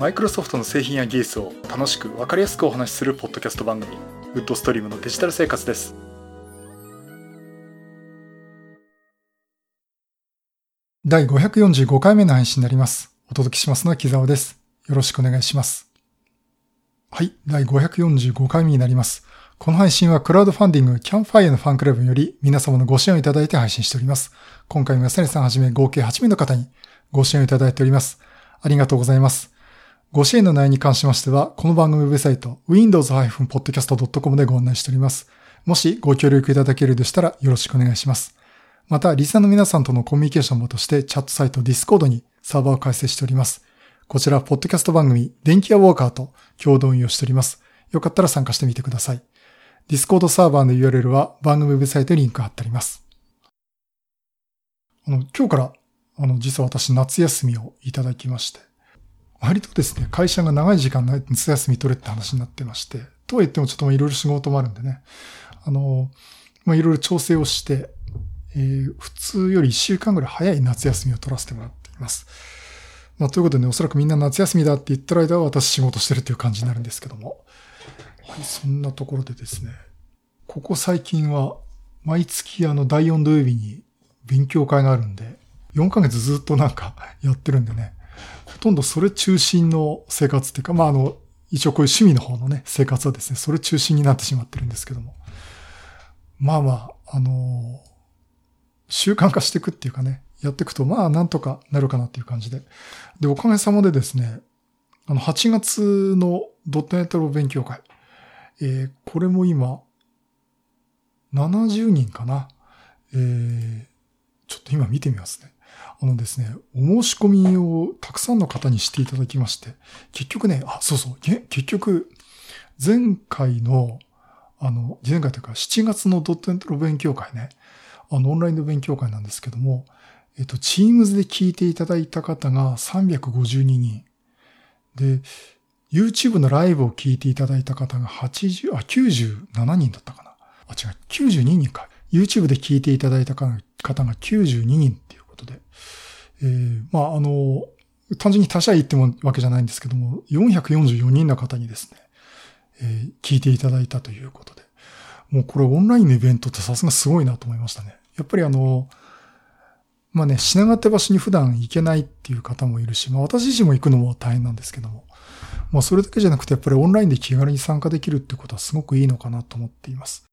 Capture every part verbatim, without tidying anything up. マイクロソフトの製品や技術を楽しく分かりやすくお話しするポッドキャスト番組、ウッドストリームのデジタル生活です。だいごひゃくよんじゅうごかいめの配信になります。お届けしますのは木澤です。よろしくお願いします。はい、だいごひゃくよんじゅうごかいめになります。この配信はクラウドファンディングキャンファイアのファンクラブにより皆様のご支援をいただいて配信しております。今回も安成さんはじめ合計はち名の方にご支援をいただいております。ありがとうございます。ご支援の内容に関しましてはこの番組ウェブサイト ウィンドウズ ポッドキャスト ドット コム でご案内しております。もしご協力いただけるでしたらよろしくお願いします。またリスナーの皆さんとのコミュニケーションもとしてチャットサイト Discord にサーバーを開設しております。こちらポッドキャスト番組電気屋ウォーカーと共同運用しております。よかったら参加してみてください。ディスコードサーバーの ユーアールエル は番組ウェブサイトにリンク貼ってあります。あの今日からあの実は私夏休みをいただきまして、割とですね会社が長い時間夏休み取れって話になってまして、とは言ってもちょっといろいろ仕事もあるんでね、あのまあいろいろ調整をして、えー、普通よりいっしゅうかんぐらい早い夏休みを取らせてもらっています。まあということでね、おそらくみんな夏休みだって言ってる間は私仕事してるという感じになるんですけども。はい、そんなところでですね、ここ最近は毎月あのだいよん土曜日に勉強会があるんで、よんかげつずっとなんかやってるんでね、ほとんどそれ中心の生活っていうか、まああの、一応こういう趣味の方のね、生活はですね、それ中心になってしまってるんですけども。まあまあ、あの、習慣化していくっていうかね、やっていくとまあなんとかなるかなっていう感じで。で、おかげさまでですね、あのはちがつのドットネット勉強会、えー、これも今、ななじゅうにんかな、えー。ちょっと今見てみますね。あのですね、お申し込みをたくさんの方にしていただきまして、結局ね、あ、そうそう、結局、前回の、あの、前回というかしちがつのドットネットの勉強会ね、あの、オンラインの勉強会なんですけども、えっと、Teams で聞いていただいた方がさんびゃくごじゅうににん。で、YouTube のライブを聞いていただいた方がはちじゅう、あ、きゅうじゅうななにんだったかな。あ、違う、きゅうじゅうににんか。YouTube で聞いていただいた方がきゅうじゅうににんっていうことで。えー、まあ、あの、単純に他社へ行ってもわけじゃないんですけども、よんひゃくよんじゅうよにんの方にですね、えー、聞いていただいたということで。もうこれオンラインのイベントってさすがすごいなと思いましたね。やっぱりあの、まあね、品川手橋に普段行けないっていう方もいるし、まあ私自身も行くのも大変なんですけども、まあそれだけじゃなくてやっぱりオンラインで気軽に参加できるってことはすごくいいのかなと思っています。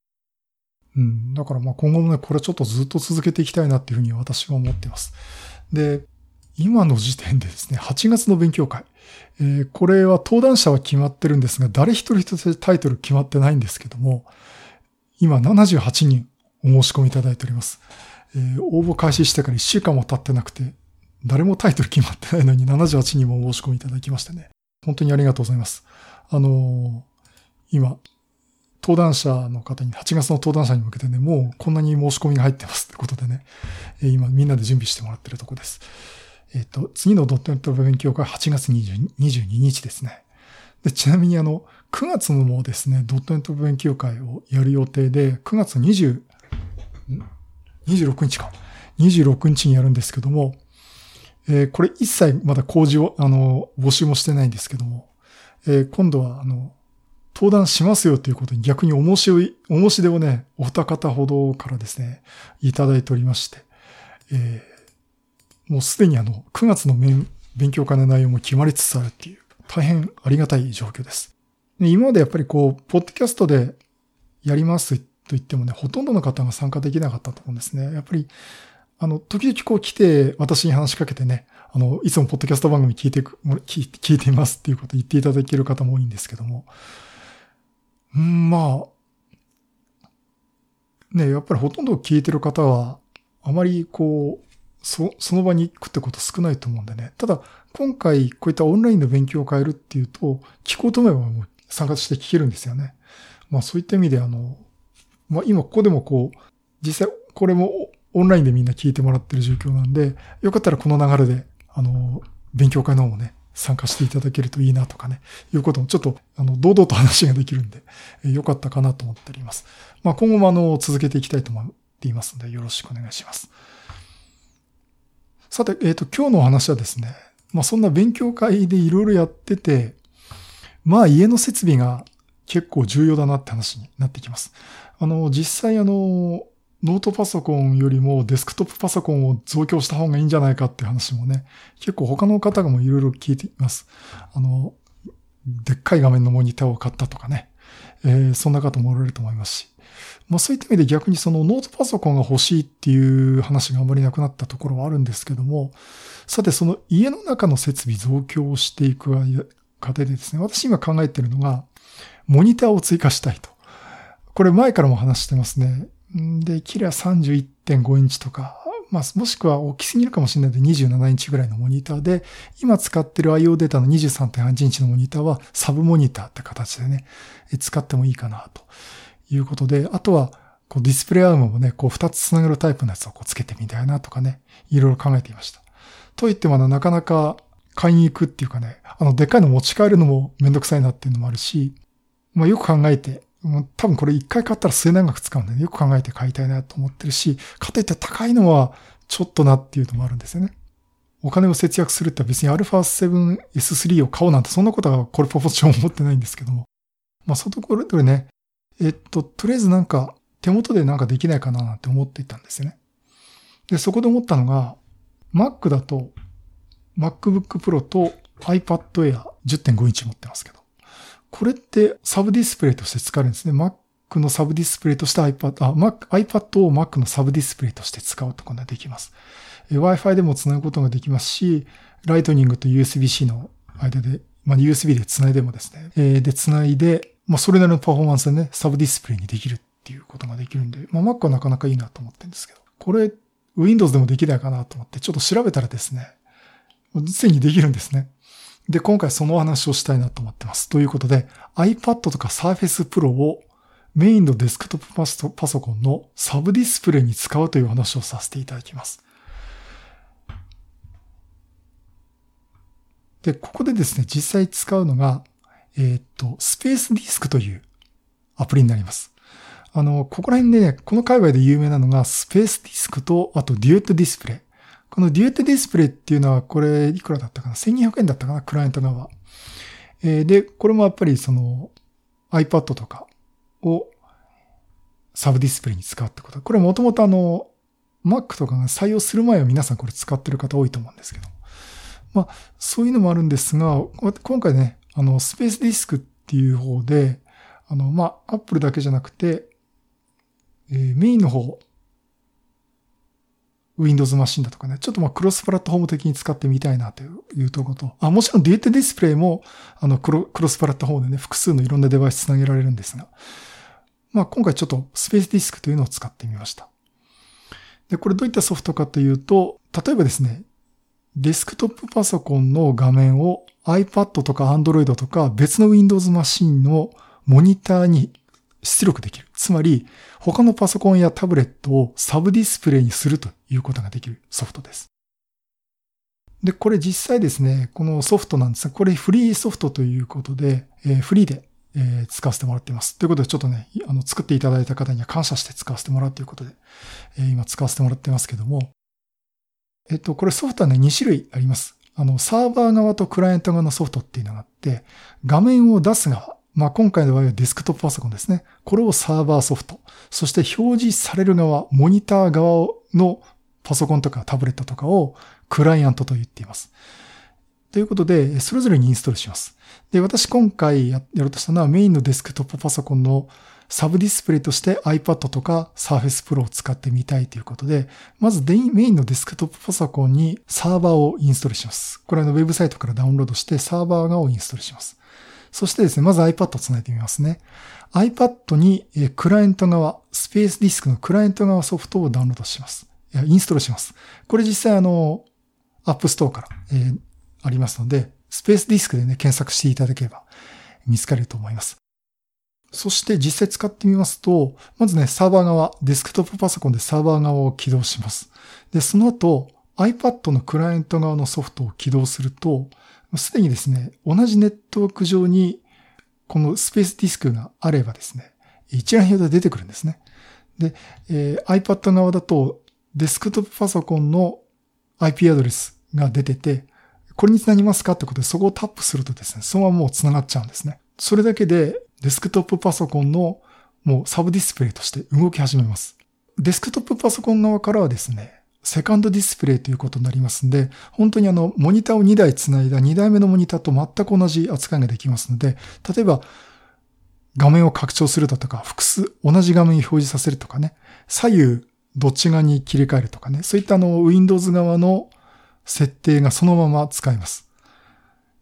うん、だからまあ今後もね、これちょっとずっと続けていきたいなっていうふうに私は思っています。で、今の時点でですね、はちがつの勉強会。えー、これは登壇者は決まってるんですが、誰一人一人タイトル決まってないんですけども、今ななじゅうはちにんお申し込みいただいております。えー、応募開始してからいっしゅうかんも経ってなくて、誰もタイトル決まってないのにななじゅうはちにんもお申し込みいただきましてね。本当にありがとうございます。あのー、今、登壇者の方に、はちがつの登壇者に向けてね、もうこんなに申し込みが入ってますってことでね、えー、今みんなで準備してもらってるとこです。えっと、次のドットネット勉強会ははちがつにじゅうににちですね。で、ちなみにあの、くがつのもですね、ドットネット勉強会をやる予定で、くがつにじゅうろくにちか。にじゅうろくにちにやるんですけども、えー、これ一切まだ工事を、あの、募集もしてないんですけども、えー、今度は、あの、登壇しますよということに逆にお申しを、お申し出をね、お二方ほどからですね、いただいておりまして、えー、もうすでにあの、くがつの面、勉強会の内容も決まりつつあるっていう、大変ありがたい状況です。で、今までやっぱりこう、ポッドキャストでやりますと言ってもね、ほとんどの方が参加できなかったと思うんですね。やっぱり、あの、時々こう来て、私に話しかけてね、あの、いつもポッドキャスト番組聞いてく、聞いていますっていうことを言っていただける方も多いんですけども。んまあ、ね、やっぱりほとんど聞いてる方は、あまりこう、そ、その場に行くってこと少ないと思うんでね。ただ、今回こういったオンラインの勉強を変えるっていうと、聞こうと思えばもう参加して聞けるんですよね。まあそういった意味であの、まあ今ここでもこう、実際これも、オンラインでみんな聞いてもらってる状況なんで、よかったらこの流れで、あの、勉強会の方もね、参加していただけるといいなとかね、いうこともちょっと、あの、堂々と話ができるんで、よかったかなと思っております。まあ、今後もあの、続けていきたいと思っていますので、よろしくお願いします。さて、えっと、今日のお話はですね、まあそんな勉強会でいろいろやってて、まあ家の設備が結構重要だなって話になってきます。あの、実際あの、ノートパソコンよりもデスクトップパソコンを増強した方がいいんじゃないかっていう話もね、結構他の方がもいろいろ聞いています。あの、でっかい画面のモニターを買ったとかね、えー、そんな方もおられると思いますし。まあそういった意味で逆にそのノートパソコンが欲しいっていう話があまりなくなったところはあるんですけども、さてその家の中の設備増強をしていく過程でですね、私今考えているのが、モニターを追加したいと。これ前からも話してますね。で、キラ さんじゅういってんご インチとか、まあ、もしくは大きすぎるかもしれないのでにじゅうななインチぐらいのモニターで、今使ってる アイオー データの にじゅうさんてんはちインチのモニターはサブモニターって形でね、使ってもいいかなということで、あとはこうディスプレイアームもね、こうふたつつなげるタイプのやつをこうつけてみたいなとかね、いろいろ考えていました。と言ってもなかなか買いに行くっていうかね、あの、でっかいの持ち帰るのもめんどくさいなっていうのもあるし、まあよく考えて、多分これ一回買ったら末長く使うんで、ね、よく考えて買いたいなと思ってるし、かといって高いのはちょっとなっていうのもあるんですよね。お金を節約するって別に アルファセブンエススリー を買おうなんてそんなことはこれっぽっちも思ってないんですけども。まあそういうところでね、えっと、とりあえずなんか手元でなんかできないかななんて思っていたんですよね。で、そこで思ったのが、Mac だと MacBook Pro と iPad Air じゅってんごインチ持ってますけど、これってサブディスプレイとして使えるんですね。Mac のサブディスプレイとして iPad、あ、Mac、iPad を Mac のサブディスプレイとして使うとかができます。Wi-Fi でも繋ぐことができますし、ライトニングと ユーエスビー-C の間で、まあ、ユーエスビー で繋いでもですね、えー、で繋いで、まあ、それなりのパフォーマンスでね、サブディスプレイにできるっていうことができるんで、まあ、Mac はなかなかいいなと思ってるんですけど、これ Windows でもできないかなと思って、ちょっと調べたらですね、ついにできるんですね。で、今回そのお話をしたいなと思ってます。ということで、iPad とか Surface Pro をメインのデスクトップパソコンのサブディスプレイに使うという話をさせていただきます。で、ここでですね、実際使うのが、えっと、スペースディスクというアプリになります。あの、ここら辺でね、この界隈で有名なのがスペースディスクと、あとデュエットディスプレイ。このデュエットディスプレイっていうのは、これ、いくらだったかな ?せんにひゃくえんだったかなクライアント側。えー、で、これもやっぱりその iPad とかをサブディスプレイに使うってこと。これもともとあの、Mac とかが採用する前は皆さんこれ使ってる方多いと思うんですけど。まあ、そういうのもあるんですが、今回ね、あの、スペースディスクっていう方で、あの、まあ、Apple だけじゃなくて、えー、メインの方、Windows マシンだとかね、ちょっとまあクロスプラットフォーム的に使ってみたいなというところと、あ、もちろんデュエットディスプレイもあのクロ、クロスプラットフォームでね、複数のいろんなデバイスつなげられるんですが、まあ今回ちょっとスペースディスクというのを使ってみました。で、これどういったソフトかというと、例えばですね、デスクトップパソコンの画面を iPad とか Android とか別の Windows マシンのモニターに出力できる。つまり、他のパソコンやタブレットをサブディスプレイにするということができるソフトです。で、これ実際ですね、このソフトなんですが、これフリーソフトということで、えー、フリーで、えー、使わせてもらっています。ということで、ちょっとね、あの、作っていただいた方には感謝して使わせてもらうということで、えー、今使わせてもらってますけども、えっと、これソフトはね、にしゅるいあります。あの、サーバー側とクライアント側のソフトっていうのがあって、画面を出す側、まあ、今回の場合はデスクトップパソコンですね。これをサーバーソフト。そして表示される側、モニター側のパソコンとかタブレットとかをクライアントと言っています。ということで、それぞれにインストールします。で、私今回やろうとしたのはメインのデスクトップパソコンのサブディスプレイとして iPad とか Surface Pro を使ってみたいということで、まずメインのデスクトップパソコンにサーバーをインストールします。これのウェブサイトからダウンロードしてサーバー側をインストールします。そしてですね、まず iPad をつないでみますね。iPad にクライアント側、スペースディスクのクライアント側ソフトをダウンロードします。いや、インストールします。これ実際あの、App Store から、えー、ありますので、スペースディスクでね、検索していただければ見つかると思います。そして実際使ってみますと、まずね、サーバー側、デスクトップパソコンでサーバー側を起動します。で、その後、iPad のクライアント側のソフトを起動すると、すでにですね、同じネットワーク上にこのスペースディスクがあればですね、一覧表で出てくるんですね。で、えー、iPad 側だとデスクトップパソコンの アイピー アドレスが出てて、これに繋ぎますかってことで、そこをタップするとですね、そのままもう繋がっちゃうんですね。それだけでデスクトップパソコンのもうサブディスプレイとして動き始めます。デスクトップパソコン側からはですね、セカンドディスプレイということになりますんで、本当にあのモニターをにだい繋いだにだいめのモニターと全く同じ扱いができますので、例えば画面を拡張するだとか、複数同じ画面に表示させるとかね、左右どっち側に切り替えるとかね、そういったあの Windows 側の設定がそのまま使えます。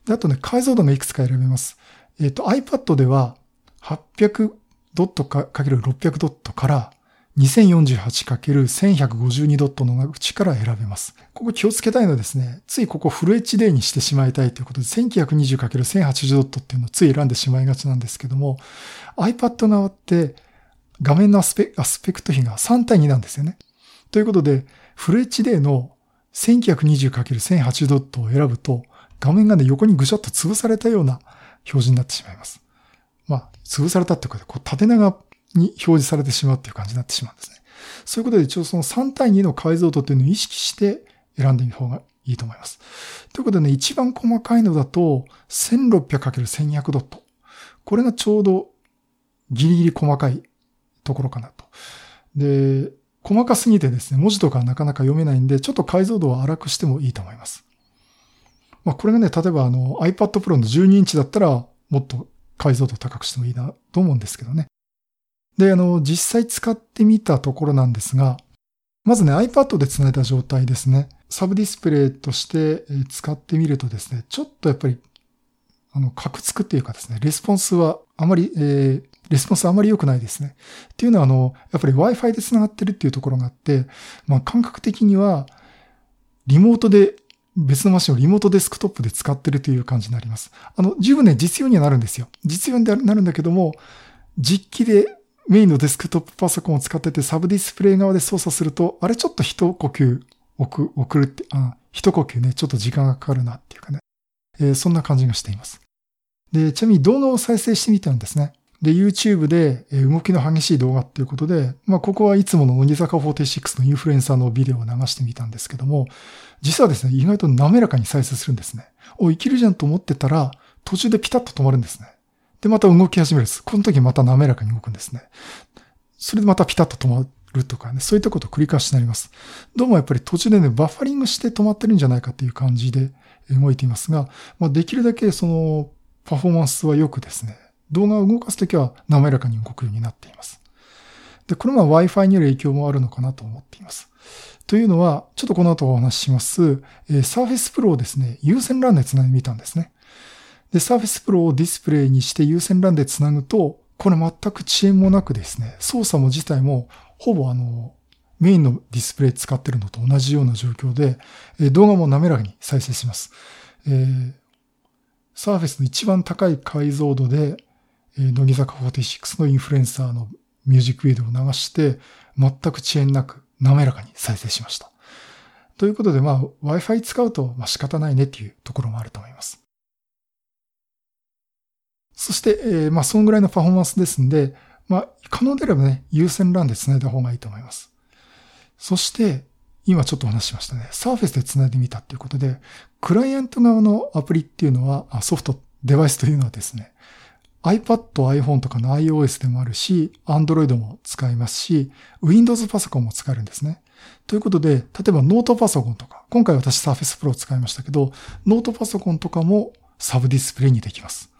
で、あとね、解像度がいくつか選べます。えっと iPad でははっぴゃくドット かけるろっぴゃくドットからにせんよんじゅうはちかけるせんひゃくごじゅうにドットのうちから選べます。ここ気をつけたいのはですね、ついここフル エイチディー にしてしまいたいということで、せんきゅうひゃくにじゅうかけるせんはちじゅうドットっていうのをつい選んでしまいがちなんですけども、iPad 側って画面のアスペ、アスペクト比がさんたいになんですよね。ということで、フル エイチディー の せんきゅうひゃくにじゅうかけるせんはちじゅうドットを選ぶと、画面がね、横にぐしゃっと潰されたような表示になってしまいます。まあ、潰されたってことで、こう縦長に表示されてしまうっていう感じになってしまうんですね。そういうことで一応そのさんたいにの解像度っていうのを意識して選んでみる方がいいと思います。ということでね、一番細かいのだと せんろっぴゃくかけるせんにひゃくドット。これがちょうどギリギリ細かいところかなと。で、細かすぎてですね、文字とかなかなか読めないんで、ちょっと解像度を荒くしてもいいと思います。まあこれがね、例えばあの iPad Pro のじゅうにインチだったらもっと解像度高くしてもいいなと思うんですけどね。で、あの、実際使ってみたところなんですが、まずね、iPad で繋いだ状態ですね。サブディスプレイとして使ってみるとですね、ちょっとやっぱり、あの、カクつくっていうかですね、レスポンスはあまり、えー、レスポンスあまり良くないですね。っていうのは、あの、やっぱり Wi-Fi で繋がってるっていうところがあって、まあ、感覚的には、リモートで、別のマシンをリモートデスクトップで使ってるという感じになります。あの、十分ね、実用にはなるんですよ。実用になるんだけども、実機で、メインのデスクトップパソコンを使っててサブディスプレイ側で操作すると、あれちょっと一呼吸送るって、あ、一呼吸ね、ちょっと時間がかかるなっていうかね、えー、そんな感じがしています。で、ちなみに動画を再生してみたんですね。で、YouTube で動きの激しい動画っていうことで、まあ、ここはいつもの乃木坂よんじゅうろくのインフルエンサーのビデオを流してみたんですけども、実はですね、意外と滑らかに再生するんですね。お、いけるじゃんと思ってたら、途中でピタッと止まるんですね。で、また動き始めるんです。この時また滑らかに動くんですね。それでまたピタッと止まるとかね、そういったことを繰り返しになります。どうもやっぱり途中でね、バッファリングして止まってるんじゃないかっていう感じで動いていますが、まあ、できるだけそのパフォーマンスはよくですね、動画を動かすときは滑らかに動くようになっています。で、これは Wi-Fi による影響もあるのかなと思っています。というのは、ちょっとこの後お話しします、えー、Surface Pro をですね、有線ランで繋いでみたんですね。で、Surface Pro をディスプレイにして有線ランで繋ぐと、これ全く遅延もなくですね、操作も自体もほぼあの、メインのディスプレイ使ってるのと同じような状況で、動画も滑らかに再生します。えー、Surface の一番高い解像度で、乃木坂よんじゅうろくのインフルエンサーのミュージックビデオを流して、全く遅延なく滑らかに再生しました。ということで、まあ、Wi-Fi 使うとまあ仕方ないねっていうところもあると思います。そして、えー、まあ、そのぐらいのパフォーマンスですんで、まあ、可能であればね、有線ランで繋いだ方がいいと思います。そして、今ちょっとお話ししましたね。Surface で繋いでみたっていうことで、クライアント側のアプリっていうのは、あ、ソフト、デバイスというのはですね、iPad、iPhone とかの iOS でもあるし、Android も使いますし、Windows パソコンも使えるんですね。ということで、例えばノートパソコンとか、今回私 Surface Pro を使いましたけど、ノートパソコンとかもサブディスプレイにできます。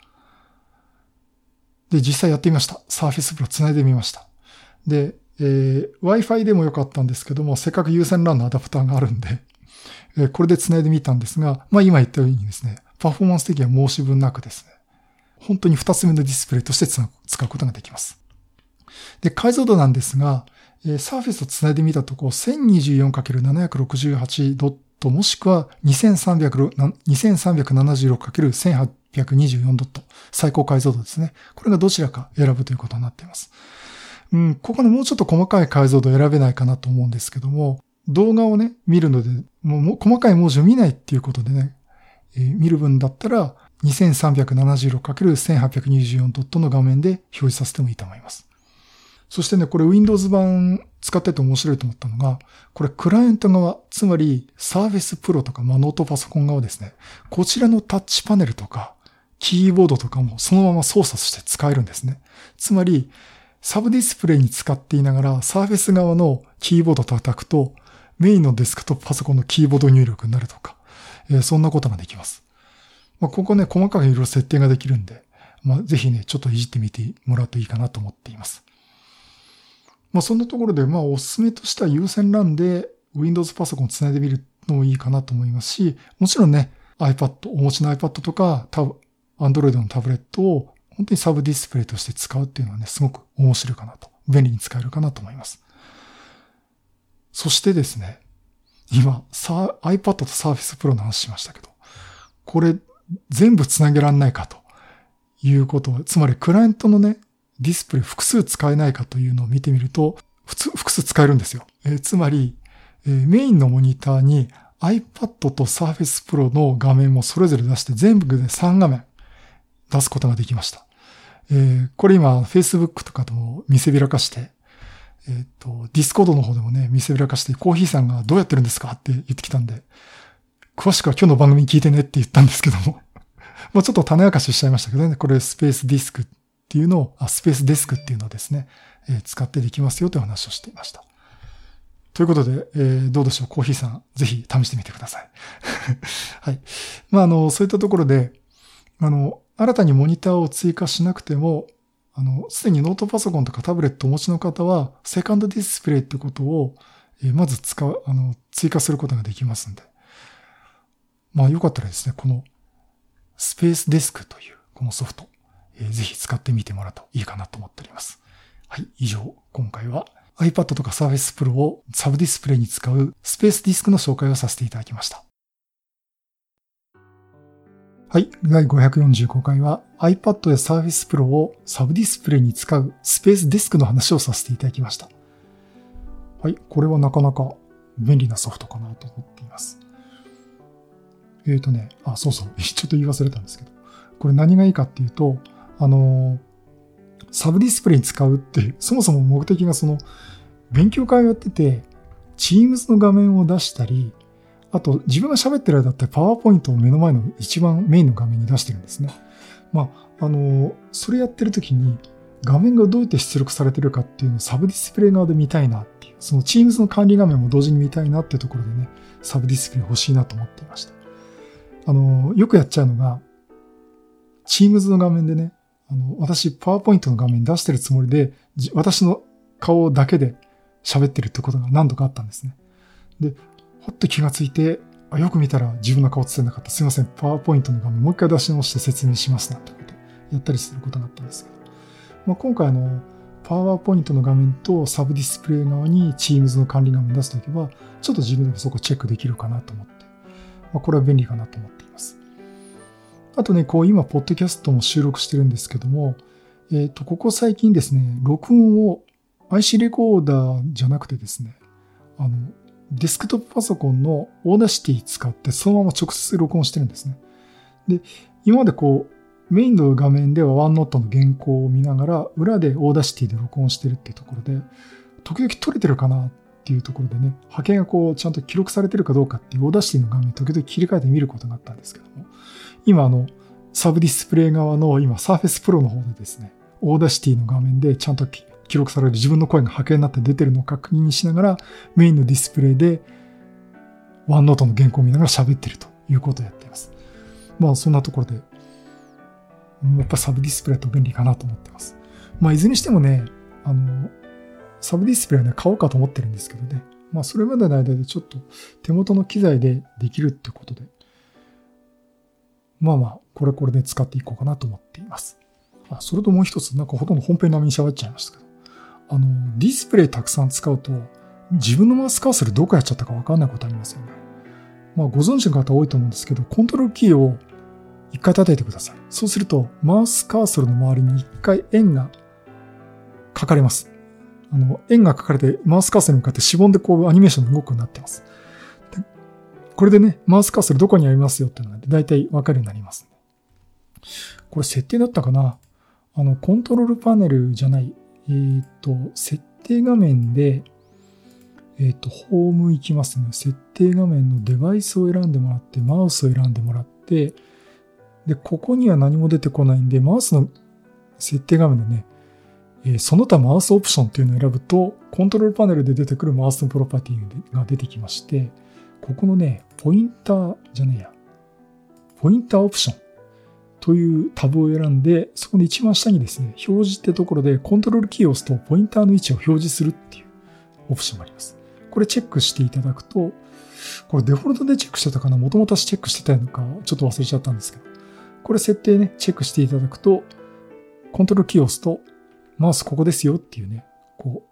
で、実際やってみました。Surface Pro 繋いでみました。で、えー、Wi-Fi でもよかったんですけども、せっかく有線 ラン のアダプターがあるんで、えー、これで繋いでみたんですが、まあ今言ったようにですね、パフォーマンス的には申し分なくですね、本当にふたつめのディスプレイとして使うことができます。で、解像度なんですが、えー、Surface を繋いでみたところ、せんにじゅうよんかけるななひゃくろくじゅうはちドットもしくは にせんさんびゃくななじゅうろくかけるせんはっぴゃくにじゅうよんドット、最高解像度ですね。これがどちらか選ぶということになっています。うん、ここのもうちょっと細かい解像度を選べないかなと思うんですけども、動画をね、見るので、もう細かい文字を見ないっていうことでね、えー、見る分だったら、にせんさんびゃくななじゅうろくかけるせんはっぴゃくにじゅうよんドットの画面で表示させてもいいと思います。そしてね、これ Windows 版使ってて面白いと思ったのが、これクライアント側、つまり Surface Pro とか、まあ、ノートパソコン側ですね、こちらのタッチパネルとかキーボードとかもそのまま操作して使えるんですね。つまりサブディスプレイに使っていながら Surface 側のキーボード叩くとメインのデスクトップパソコンのキーボード入力になるとか、えー、そんなことができます。まあ、ここね、細かくいろいろ設定ができるんで、まあ、ぜひね、ちょっといじってみてもらうといいかなと思っています。まあ、そんなところで、まあ、おすすめとしては優先 ラン で Windows パソコンをつないでみるのもいいかなと思いますし、もちろんね、iPad、お持ちの iPad とか、タブ、Android のタブレットを本当にサブディスプレイとして使うっていうのはね、すごく面白いかなと、便利に使えるかなと思います。そしてですね、今、iPad と Surface Pro の話しましたけど、これ全部つなげられないかということは、つまりクライアントのね、ディスプレイ複数使えないかというのを見てみると、普通、複数使えるんですよ。えー、つまり、えー、メインのモニターに iPad と Surface Pro の画面もそれぞれ出して全部でさん画面出すことができました。えー、これ今 Facebook とかとも見せびらかして、えーと、Discord の方でもね、見せびらかして、コーヒーさんがどうやってるんですかって言ってきたんで、詳しくは今日の番組聞いてねって言ったんですけども。まあちょっと種明かししちゃいましたけどね。これスペースディスクっていうのを、あ、スペースデスクっていうのをですね、えー、使ってできますよという話をしていました。ということで、えー、どうでしょう、コーヒーさん。ぜひ試してみてください。はい。まああの、そういったところで、あの、新たにモニターを追加しなくても、あの、すでにノートパソコンとかタブレットをお持ちの方は、セカンドディスプレイってことを、えー、まず使う、あの、追加することができますんで。まあよかったらですね、このスペースデスクというこのソフト、えー、ぜひ使ってみてもらうといいかなと思っております。はい、以上、今回は iPad とか Surface Pro をサブディスプレイに使うスペースディスクの紹介をさせていただきました。はい、だいごひゃくよんじゅうごかいは iPad や Surface Pro をサブディスプレイに使うスペースデスクの話をさせていただきました。はい、これはなかなか便利なソフトかなと思っています。えーとね、あ、そうそう、ちょっと言い忘れたんですけど、これ何がいいかっていうと、あのー、サブディスプレイに使うって、そもそも目的がその、勉強会をやってて、Teams の画面を出したり、あと自分が喋ってる間って PowerPoint を目の前の一番メインの画面に出してるんですね。まあ、あのー、それやってる時に、画面がどうやって出力されてるかっていうのをサブディスプレイ側で見たいなっていう、その Teams の管理画面も同時に見たいなっていうところでね、サブディスプレイ欲しいなと思っていました。あの、よくやっちゃうのが、Teams の画面でね、あの、私、PowerPoint の画面出してるつもりで、私の顔だけで喋ってるってことが何度かあったんですね。で、ほっと気がついて、あ、よく見たら自分の顔映ってなかった。すいません、PowerPoint の画面もう一回出し直して説明しますなんてことやったりすることがあったんですけど。まあ、今回あの、PowerPoint の画面とサブディスプレイ側に Teams の管理画面出しておけば、ちょっと自分でもそこチェックできるかなと思って。まあ、これは便利かなと思っています。あとね、こう今、ポッドキャストも収録してるんですけども、えっと、ここ最近ですね、録音を アイシー レコーダーじゃなくてですね、あの、デスクトップパソコンの Audacity 使ってそのまま直接録音してるんですね。で、今までこう、メインの画面では OneNote の原稿を見ながら、裏で Audacity で録音してるっていうところで、時々撮れてるかなっていうところでね、波形がこうちゃんと記録されてるかどうかっていうAudacityの画面を時々切り替えて見ることがあったんですけども、今あのサブディスプレイ側の今 Surface Pro の方でですね、Audacityの画面でちゃんと記録される自分の声が波形になって出てるのを確認しながら、メインのディスプレイで OneNote の原稿を見ながら喋ってるということをやっています。まあそんなところで、やっぱサブディスプレイと便利かなと思ってます。まあいずれにしてもね、あの、サブディスプレイはね、買おうかと思ってるんですけどね。まあ、それまでの間でちょっと手元の機材でできるってことで、まあまあ、これこれで使っていこうかなと思っています。あ、それともう一つ、なんかほとんど本編並みに喋っちゃいましたけど、あの、ディスプレイたくさん使うと、自分のマウスカーソルどこやっちゃったかわかんないことありますよね。まあ、ご存知の方多いと思うんですけど、コントロールキーを一回叩いてください。そうすると、マウスカーソルの周りに一回円が書かれます。あの、円が書かれて、マウスカーソルに向かってしぼんでこうアニメーションの動くようになってます。で、これでね、マウスカーソルどこにありますよっていうのがだいたいわかるようになります。これ設定だったかな？あの、コントロールパネルじゃない、えーと、設定画面で、えーと、ホーム行きますね。設定画面のデバイスを選んでもらって、マウスを選んでもらって、で、ここには何も出てこないんで、マウスの設定画面でね、えー、その他マウスオプションっていうのを選ぶと、コントロールパネルで出てくるマウスのプロパティが出てきまして、ここのね、ポインターじゃねえや、ポインターオプションというタブを選んで、そこの一番下にですね、表示ってところでコントロールキーを押すとポインターの位置を表示するっていうオプションがあります。これチェックしていただくと、これデフォルトでチェックしてたかな、もともと私チェックしてたのか、ちょっと忘れちゃったんですけど、これ設定ね、チェックしていただくと、コントロールキーを押すと、マウスここですよっていうね、こ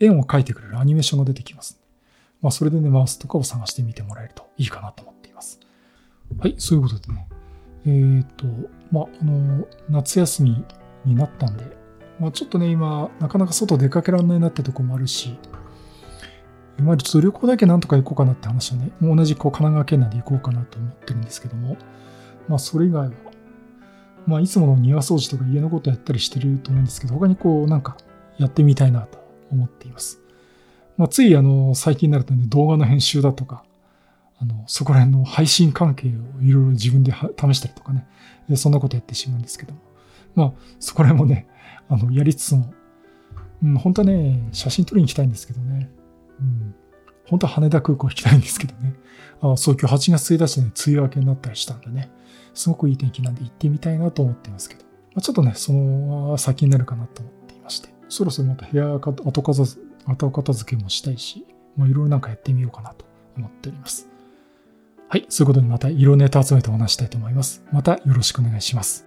う、円を描いてくれるアニメーションが出てきます。まあそれでね、マウスとかを探してみてもらえるといいかなと思っています。はい、そういうことでね。えーと、まあ、あの、夏休みになったんで、まあ、ちょっとね、今、なかなか外出かけられないなってとこもあるし、まあ、ちょっと旅行だけなんとか行こうかなって話はね、もう同じこう神奈川県内で行こうかなと思ってるんですけども、まあ、それ以外は、まあ、いつもの庭掃除とか家のことやったりしてると思うんですけど、他にこう、なんか、やってみたいなと思っています。まあ、つい、あの、最近になるとね、動画の編集だとか、あの、そこら辺の配信関係をいろいろ自分で試したりとかね、そんなことやってしまうんですけども。まあ、そこら辺もね、あの、やりつつも、うん、本当はね、写真撮りに行きたいんですけどね。うん、本当は羽田空港行きたいんですけどね。あ、そう、今日はちがつついたちで、ね、梅雨明けになったりしたんでね、すごくいい天気なんで行ってみたいなと思ってますけど、まあ、ちょっとね、その先になるかなと思っていまして、そろそろまた部屋後片付けもしたいし、まあ、いろいろなんかやってみようかなと思っております。はい。そういうことでまた色ネタ集めてお話したいと思います。またよろしくお願いします。